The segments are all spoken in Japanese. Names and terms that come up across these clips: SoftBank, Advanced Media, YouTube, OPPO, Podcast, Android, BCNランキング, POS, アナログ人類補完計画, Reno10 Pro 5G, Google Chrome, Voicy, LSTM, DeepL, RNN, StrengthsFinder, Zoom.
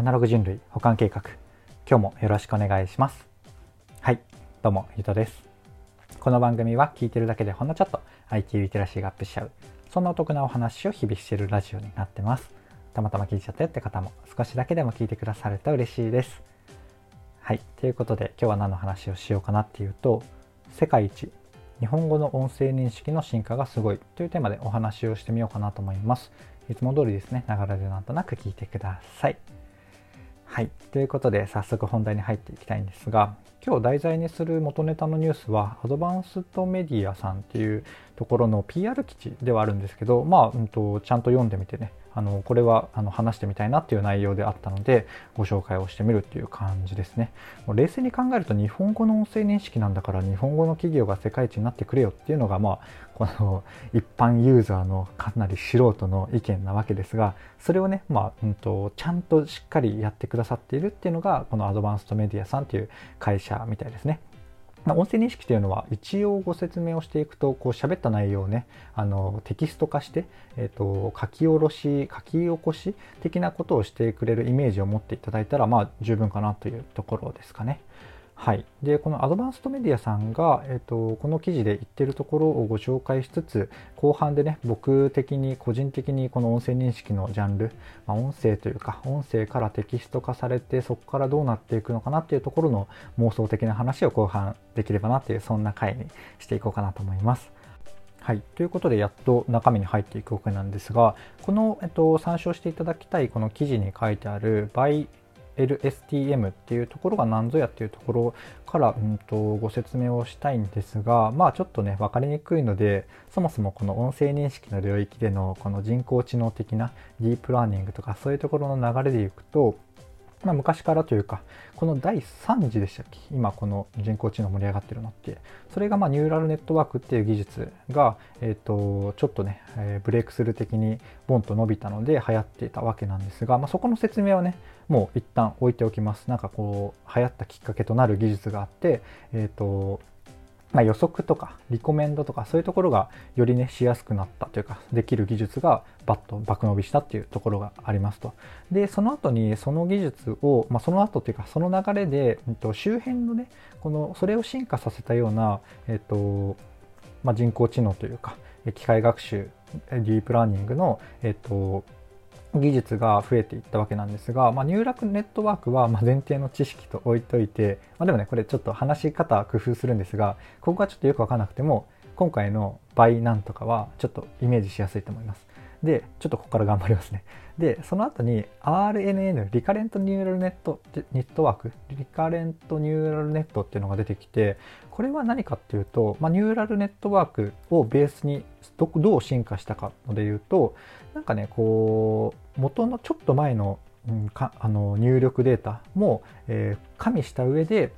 アナログ人類補完計画、今日もよろしくお願いします。はい、どうもゆとです。この番組は聞いてるだけでほんのちょっと IT リテラシーがアップしちゃう、そんなお得なお話を日々してるラジオになってます。たまたま聞いちゃったよって方も少しだけでも聞いてくださると嬉しいです。はい、ということで今日は何の話をしようかなっていうと、世界一日本語の音声認識の進化がすごいというテーマでお話をしてみようかなと思います。いつも通りですね、ながらでなんとなく聞いてください。はい、ということで早速本題に入っていきたいんですが、今日題材にする元ネタのニュースはアドバンスドメディアさんっていうところの PR 基地ではあるんですけど、ちゃんと読んでみてね、これは話してみたいなっていう内容であったのでご紹介をしてみるっていう感じですね。もう冷静に考えると日本語の音声認識なんだから日本語の企業が世界一になってくれよっていうのが、この一般ユーザーのかなり素人の意見なわけですが、それをね、ちゃんとしっかりやってくださっているっていうのがこのアドバンスドメディアさんっていう会社みたいですね。音声認識というのは一応ご説明をしていくと、こう喋った内容をね、テキスト化して、書き起こし的なことをしてくれるイメージを持っていただいたら十分かなというところですかね。はい、でこのアドバンスドメディアさんが、この記事で言ってるところをご紹介しつつ、後半でね、個人的にこの音声認識のジャンル、音声というか音声からテキスト化されてそこからどうなっていくのかなっていうところの妄想的な話を後半できればなっていう、そんな回にしていこうかなと思います。はい、ということでやっと中身に入っていくわけなんですが、この、参照していただきたいこの記事に書いてあるLSTM っていうところが何ぞやっていうところから、ご説明をしたいんですが、ちょっとね分かりにくいので、そもそもこの音声認識の領域でのこの人工知能的なディープラーニングとかそういうところの流れでいくと、昔からというかこの第3次でしたっけ、今この人工知能盛り上がってるのって、それがニューラルネットワークっていう技術が、ちょっとね、ブレイクスルー的にボンと伸びたので流行っていたわけなんですが、そこの説明はねもう一旦置いておきます。流行ったきっかけとなる技術があって、予測とかリコメンドとかそういうところがよりねしやすくなったというか、できる技術がバッと爆伸びしたっていうところがありますと。でその後にその技術を、その後というかその流れで、周辺のねこのそれを進化させたような、人工知能というか機械学習ディープラーニングの、技術が増えていったわけなんですが、ニューラルネットワークは前提の知識と置いといて、でもねこれちょっと話し方工夫するんですが、ここがちょっとよく分からなくても今回の倍なんとかはちょっとイメージしやすいと思います。でちょっとここから頑張りますね。でその後に RNN リカレントニューラルネットっていうのが出てきて、これは何かっていうと、ニューラルネットワークをベースにどう進化したかのでいうと、元のちょっと前の、入力データも、加味した上で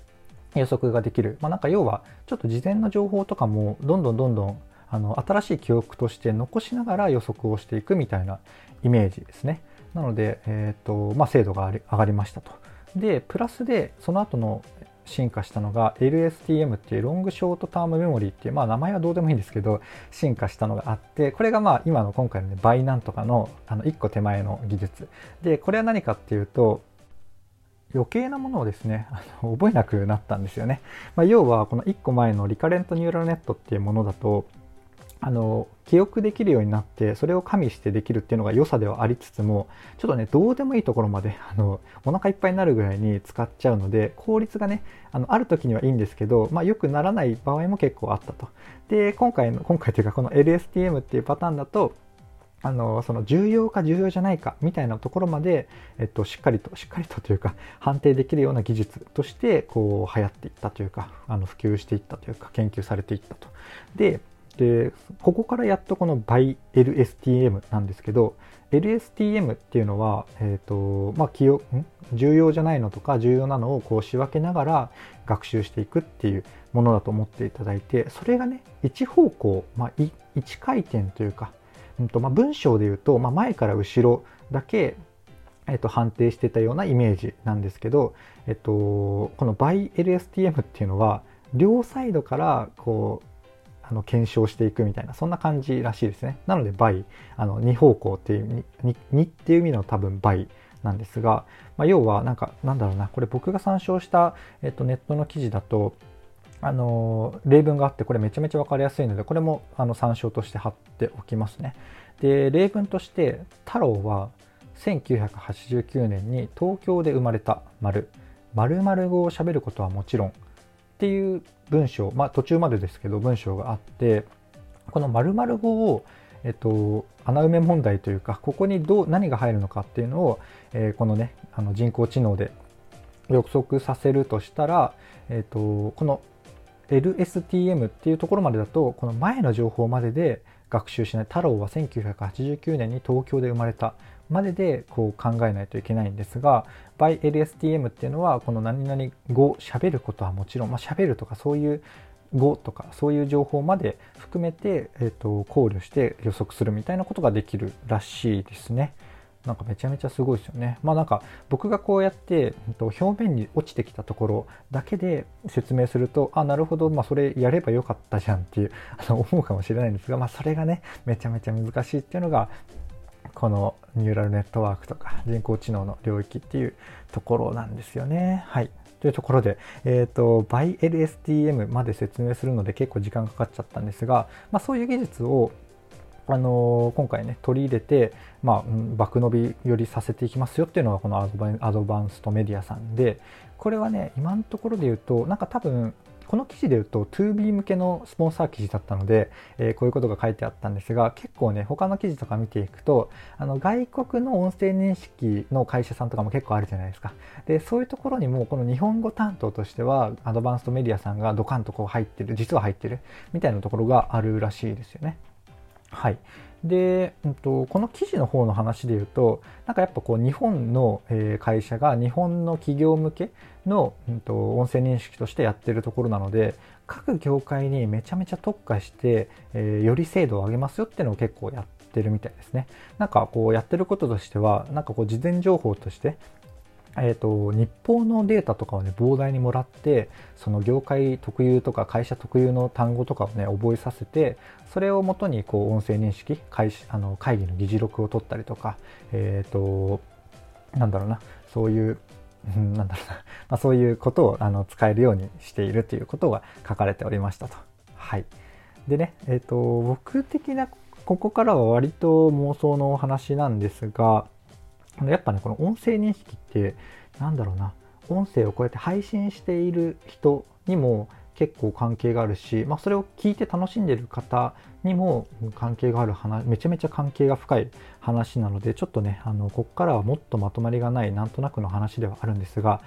予測ができる、要はちょっと事前の情報とかもどんどん新しい記憶として残しながら予測をしていくみたいなイメージですね。なので、精度が上がりましたと。でプラスでその後の進化したのが LSTM っていうロングショートタームメモリーっていう、名前はどうでもいいんですけど進化したのがあって、これが今回のね倍なんとかの1個手前の技術で、これは何かっていうと余計なものをですね覚えなくなったんですよね。要はこの1個前のリカレントニューラルネットっていうものだと記憶できるようになって、それを加味してできるっていうのが良さではありつつも、ちょっとねどうでもいいところまでお腹いっぱいになるぐらいに使っちゃうので、効率がねある時にはいいんですけど、良くならない場合も結構あったと。で今回というかこの LSTM っていうパターンだと、その重要か重要じゃないかみたいなところまで、しっかりとというか判定できるような技術として流行っていったというか普及していったというか研究されていったと。でここからやっとこの倍 LSTM なんですけど、 LSTM っていうのは、重要じゃないのとか重要なのを仕分けながら学習していくっていうものだと思っていただいて、それがね一方向、一回転というか、文章で言うと、前から後ろだけ判定してたようなイメージなんですけど、この倍 LSTM っていうのは両サイドから検証していくみたいな、そんな感じらしいですね。なので倍2方向っていう2っていう意味の多分倍なんですが、要はこれ僕が参照した、ネットの記事だと例文があって、これめちゃめちゃ分かりやすいので、これも参照として貼っておきますね。で、例文として太郎は1989年に東京で生まれた○○語を喋ることはもちろんっていう文章、途中までですけど文章があって、この○○語を穴埋め問題というか、ここに何が入るのかっていうのを、このね人工知能で予測させるとしたら、この LSTM っていうところまでだと、この前の情報までで学習しない。太郎は1989年に東京で生まれたまででこう考えないといけないんですが、by LSTM っていうのはこの何々語喋ることはもちろん、喋るとかそういう語とかそういう情報まで含めて、考慮して予測するみたいなことができるらしいですね。めちゃめちゃすごいですよね。僕がこうやって表面に落ちてきたところだけで説明すると、なるほど、それやればよかったじゃんっていう思うかもしれないんですが、それがねめちゃめちゃ難しいっていうのがこのニューラルネットワークとか人工知能の領域っていうところなんですよね。はい。というところで、by LSTM まで説明するので結構時間かかっちゃったんですが、そういう技術を今回ね取り入れて、爆伸びよりさせていきますよっていうのがこのアドバンストメディアさんで、これはね今のところで言うと多分この記事で言うと 2B 向けのスポンサー記事だったので、こういうことが書いてあったんですが、結構ね他の記事とか見ていくと外国の音声認識の会社さんとかも結構あるじゃないですか。で、そういうところにもこの日本語担当としてはアドバンストメディアさんがドカンとこう入ってる、実は入ってるみたいなところがあるらしいですよね。はい。で、この記事の方の話で言うと、やっぱこう日本の会社が日本の企業向けの音声認識としてやってるところなので、各業界にめちゃめちゃ特化してより精度を上げますよっていうのを結構やってるみたいですね。やってることとしては事前情報として日報のデータとかをね膨大にもらって、その業界特有とか会社特有の単語とかをね覚えさせて、それをもとにこう音声認識会議の議事録を取ったりとか、そういうことを使えるようにしているということが書かれておりましたと。はい。でね、僕的なここからは割と妄想のお話なんですが、やっぱねこの音声認識って音声をこうやって配信している人にも結構関係があるし、それを聞いて楽しんでる方にも関係がある話、めちゃめちゃ関係が深い話なので、ちょっとねこっからはもっとまとまりがないなんとなくの話ではあるんですが、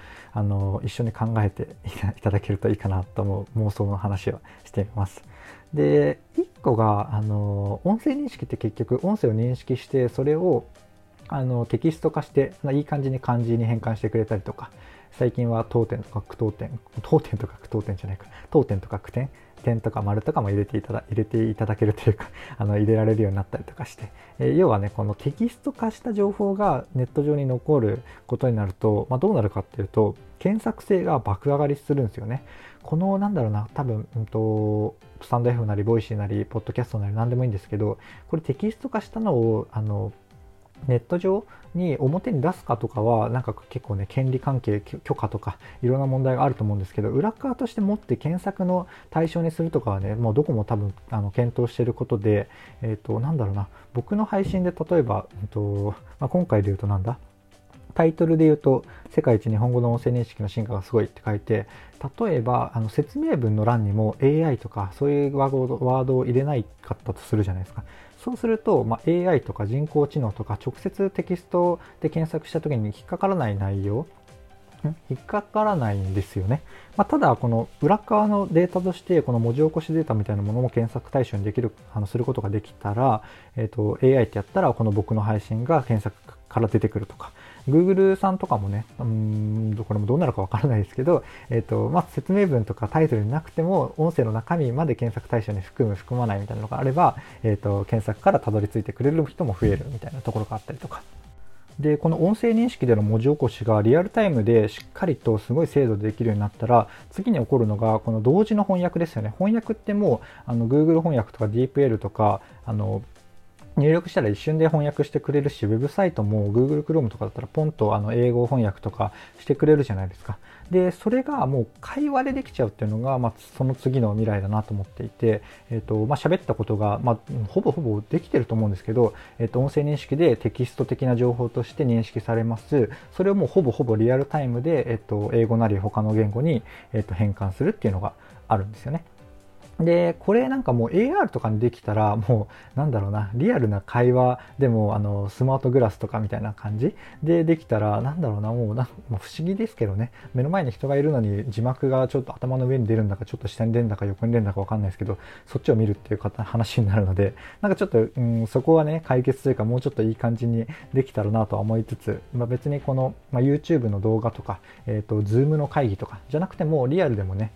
一緒に考えていただけるといいかなと思う妄想の話をしてみます。で、1個が音声認識って結局音声を認識して、それをテキスト化していい感じに漢字に変換してくれたりとか、最近は当点とか句点、点とか丸とかも入れていただけるというか入れられるようになったりとかして、要はねこのテキスト化した情報がネット上に残ることになると、どうなるかっていうと検索性が爆上がりするんですよね。このスタンドFなりボイシーなりポッドキャストなり何でもいいんですけど、これテキスト化したのをネット上に表に出すかとかは結構ね権利関係許可とかいろんな問題があると思うんですけど、裏側として持って検索の対象にするとかはねもうどこも多分検討していることで、僕の配信で例えば、今回で言うとタイトルで言うと世界一日本語の音声認識の進化がすごいって書いて、例えば説明文の欄にも AI とかそういうワードを入れないかったとするじゃないですか。そうすると、AI とか人工知能とか直接テキストで検索した時に引っかからない内容、引っかからないんですよね。ただこの裏側のデータとしてこの文字起こしデータみたいなものも検索対象にすることができたら、AI ってやったらこの僕の配信が検索から出てくるとか、Google さんとかもね、これもどうなるかわからないですけど、説明文とかタイトルになくても音声の中身まで検索対象に含まないみたいなのがあれば、検索からたどり着いてくれる人も増えるみたいなところがあったりとか。で、この音声認識での文字起こしがリアルタイムでしっかりとすごい精度でできるようになったら、次に起こるのがこの同時の翻訳ですよね。翻訳ってもうGoogle 翻訳とか DeepL とか入力したら一瞬で翻訳してくれるし、ウェブサイトも Google Chrome とかだったらポンと英語翻訳とかしてくれるじゃないですか。で、それがもう会話でできちゃうっていうのが、その次の未来だなと思っていて、喋ったことが、ほぼできてると思うんですけど、音声認識でテキスト的な情報として認識されます。それをもうほぼリアルタイムで、英語なり他の言語に、変換するっていうのがあるんですよね。で、これなんかもう AR とかにできたら、もうなんだろうな、リアルな会話でもスマートグラスとかみたいな感じでできたら、なんだろうな、もう不思議ですけどね。目の前に人がいるのに字幕がちょっと頭の上に出るんだか、ちょっと下に出るんだか、横に出るんだかわかんないですけど、そっちを見るっていう話になるので、なんかちょっと、そこはね、解決というか、もうちょっといい感じにできたらなとは思いつつ、別にこの、YouTube の動画とか、Zoom の会議とかじゃなくても、リアルでもね、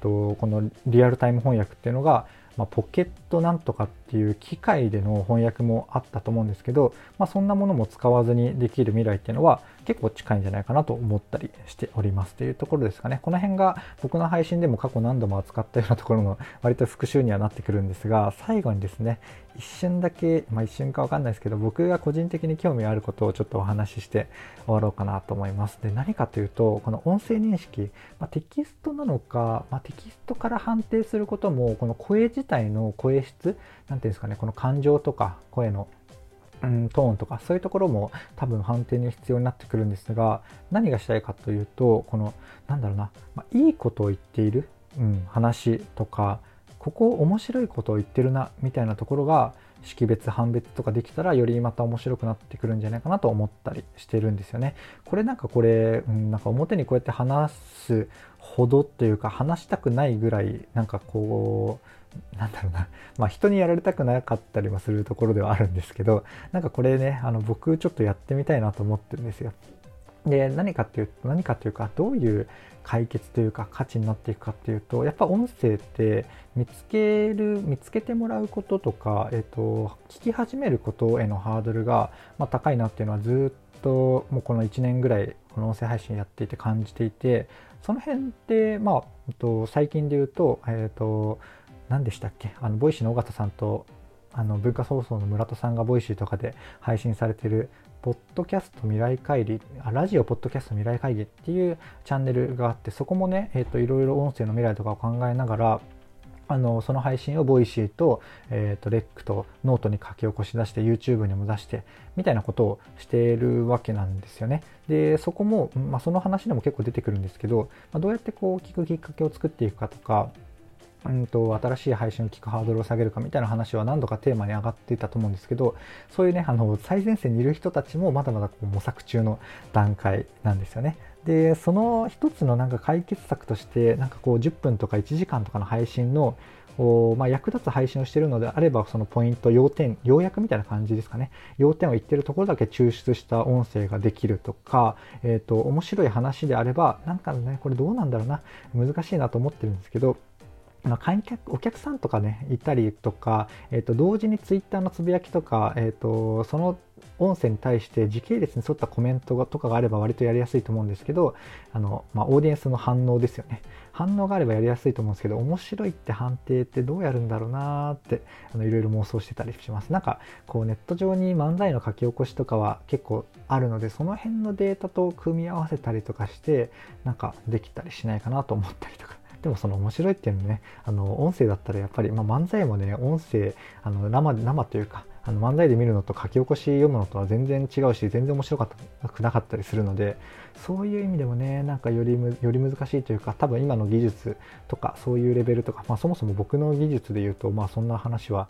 このリアルタイム翻訳っていうのが、ポケットなんとかっていう機械での翻訳もあったと思うんですけど、そんなものも使わずにできる未来っていうのは結構近いんじゃないかなと思ったりしておりますというところですかね。この辺が僕の配信でも過去何度も扱ったようなところの割と復習にはなってくるんですが、最後にですね、一瞬だけ、一瞬かわかんないですけど、僕が個人的に興味あることをちょっとお話しして終わろうかなと思います。で、何かというと、この音声認識、テキストなのか、テキストから判定することも、この声自体の声質、なんていうんですかね、この感情とか声のトーンとか、そういうところも多分判定に必要になってくるんですが、何がしたいかというと、このなんだろうな、いいことを言っている、話とか、ここ面白いことを言ってるなみたいなところが識別判別とかできたら、よりまた面白くなってくるんじゃないかなと思ったりしてるんですよね。これ表にこうやって話すほどっていうか、話したくないぐらい、人にやられたくなかったりもするところではあるんですけど、これね、僕ちょっとやってみたいなと思ってるんですよ。で、何かというか、どういう解決というか価値になっていくかっていうと、やっぱ音声って見つけてもらうこととか、聞き始めることへのハードルが、高いなっていうのはずっともうこの1年ぐらいこの音声配信やっていて感じていて、その辺って、最近で言うと、何でしたっけ、ボイシーの尾形さんと文化放送の村戸さんがボイシーとかで配信されているラジオポッドキャスト未来会議っていうチャンネルがあって、そこもね、いろいろ音声の未来とかを考えながら、その配信をボイシーと、レックとノートに書き起こし出して YouTube にも出してみたいなことをしているわけなんですよね。で、そこも、その話でも結構出てくるんですけど、どうやってこう聞くきっかけを作っていくかとか、新しい配信を聞くハードルを下げるかみたいな話は何度かテーマに上がっていたと思うんですけど、そういうね、最前線にいる人たちもまだまだこう模索中の段階なんですよね。で、その一つの解決策として、10分とか1時間とかの配信の役立つ配信をしているのであれば、そのポイント、要約みたいな感じですかね。要点を言っているところだけ抽出した音声ができるとか、面白い話であれば、これどうなんだろうな、難しいなと思ってるんですけど、お客さんとかね、いたりとか、同時にツイッターのつぶやきとか、その音声に対して時系列に沿ったコメントとかがあれば割とやりやすいと思うんですけど、オーディエンスの反応ですよね。反応があればやりやすいと思うんですけど、面白いって判定ってどうやるんだろうなーって、いろいろ妄想してたりします。ネット上に漫才の書き起こしとかは結構あるので、その辺のデータと組み合わせたりとかして、できたりしないかなと思ったりとか。でも、その面白いっていうのね、音声だったらやっぱり、漫才もね、音声、生というか、漫才で見るのと書き起こし読むのとは全然違うし、全然面白くなかったりするので、そういう意味でもね、より難しいというか、多分今の技術とかそういうレベルとか、そもそも僕の技術で言うと、そんな話は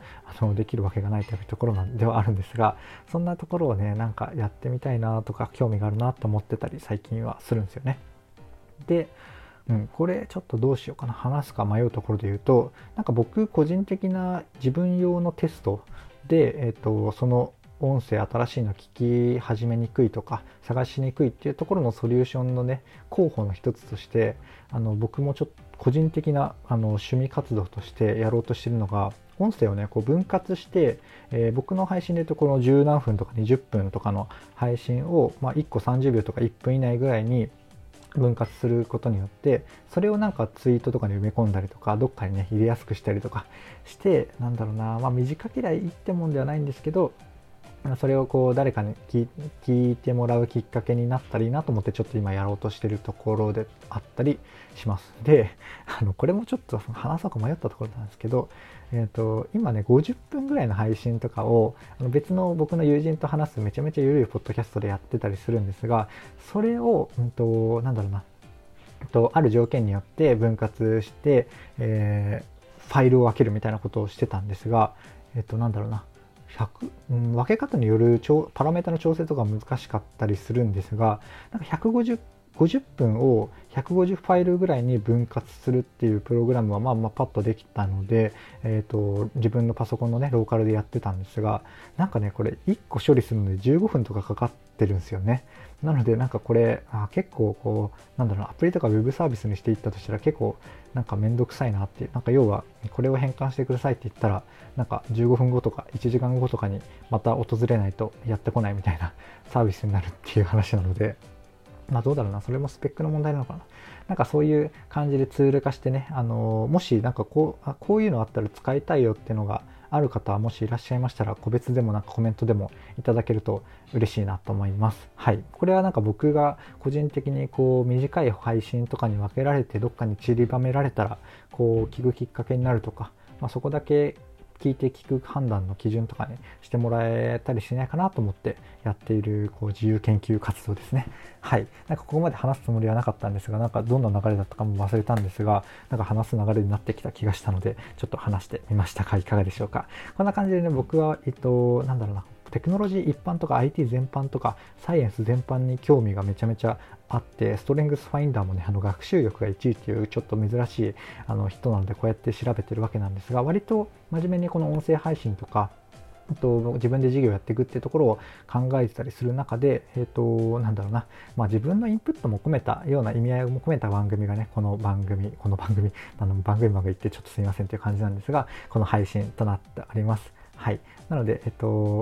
できるわけがないというところではあるんですが、そんなところをね、やってみたいなとか、興味があるなと思ってたり最近はするんですよね。で、これちょっとどうしようかな、話すか迷うところで言うと、僕個人的な自分用のテストで、その音声新しいの聞き始めにくいとか探しにくいっていうところのソリューションのね、候補の一つとして、僕もちょっと個人的な趣味活動としてやろうとしているのが、音声をね、こう分割して、僕の配信でいうと、この10何分とか20分とかの配信を、1個30秒とか1分以内ぐらいに分割することによってそれをなんかツイートとかに埋め込んだりとかどっかにね入れやすくしたりとかして、なんだろうな、まあ短けりゃいいってもんではないんですけど、それをこう誰かに聞いてもらうきっかけになったらいいなと思って、ちょっと今やろうとしてるところであったりします。で、これもちょっと話そうか迷ったところなんですけど、今ね50分ぐらいの配信とかを別の僕の友人と話すめちゃめちゃ緩いポッドキャストでやってたりするんですが、それをなんだろうな、ある条件によって分割して、ファイルを分けるみたいなことをしてたんですが、なんだろうな、分け方によるパラメータの調整とか難しかったりするんですが、なんか50分を150ファイルぐらいに分割するっていうプログラムはまあパッとできたので、自分のパソコンのねローカルでやってたんですが、なんかねこれ1個処理するので15分とかかかってるんですよね。なのでなんかこれ結構こうなんだろう、アプリとかウェブサービスにしていったとしたら結構なんかめんどくさいなって、なんか要はこれを変換してくださいって言ったらなんか15分後とか1時間後とかにまた訪れないとやってこないみたいなサービスになるっていう話なので、まあどうだろうな、それもスペックの問題なのかな。なんかそういう感じでツール化してね、もしなんかこういうのあったら使いたいよっていうのがある方はもしいらっしゃいましたら、個別でもなんかコメントでもいただけると嬉しいなと思います。はい、これはなんか僕が個人的にこう短い配信とかに分けられてどっかに散りばめられたらこう聞くきっかけになるとか、まあ、そこだけ聞いて聞く判断の基準とかねしてもらえたりしないかなと思ってやっているこう自由研究活動ですね。はい、なんかここまで話すつもりはなかったんですが、なんかどんな流れだったかも忘れたんですが、なんか話す流れになってきた気がしたのでちょっと話してみましたがいかがでしょうか。こんな感じでね、僕はなんだろうな、テクノロジー一般とか IT 全般とかサイエンス全般に興味がめちゃめちゃあって、ストレングスファインダーもね学習力が1位っていうちょっと珍しい人なのでこうやって調べてるわけなんですが、割と真面目にこの音声配信とか自分で事業やっていくっていうところを考えてたりする中で、なんだろうな、まあ、自分のインプットも込めたような意味合いも込めた番組がねこの番組番組言ってちょっとすいませんという感じなんですが、この配信となってあります。はい、なので、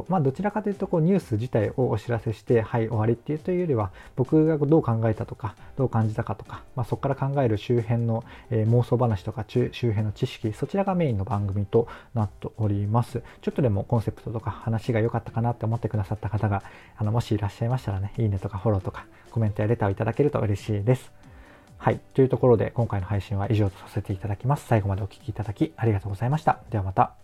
まあ、どちらかというとこうニュース自体をお知らせしてはい終わりっていうというよりは、僕がどう考えたとかどう感じたかとか、まあ、そこから考える周辺の、妄想話とか周辺の知識、そちらがメインの番組となっております。ちょっとでもコンセプトとか話が良かったかなって思ってくださった方がもしいらっしゃいましたらね、いいねとかフォローとかコメントやレターをいただけると嬉しいです。はい、というところで今回の配信は以上とさせていただきます。最後までお聞きいただきありがとうございました。ではまた。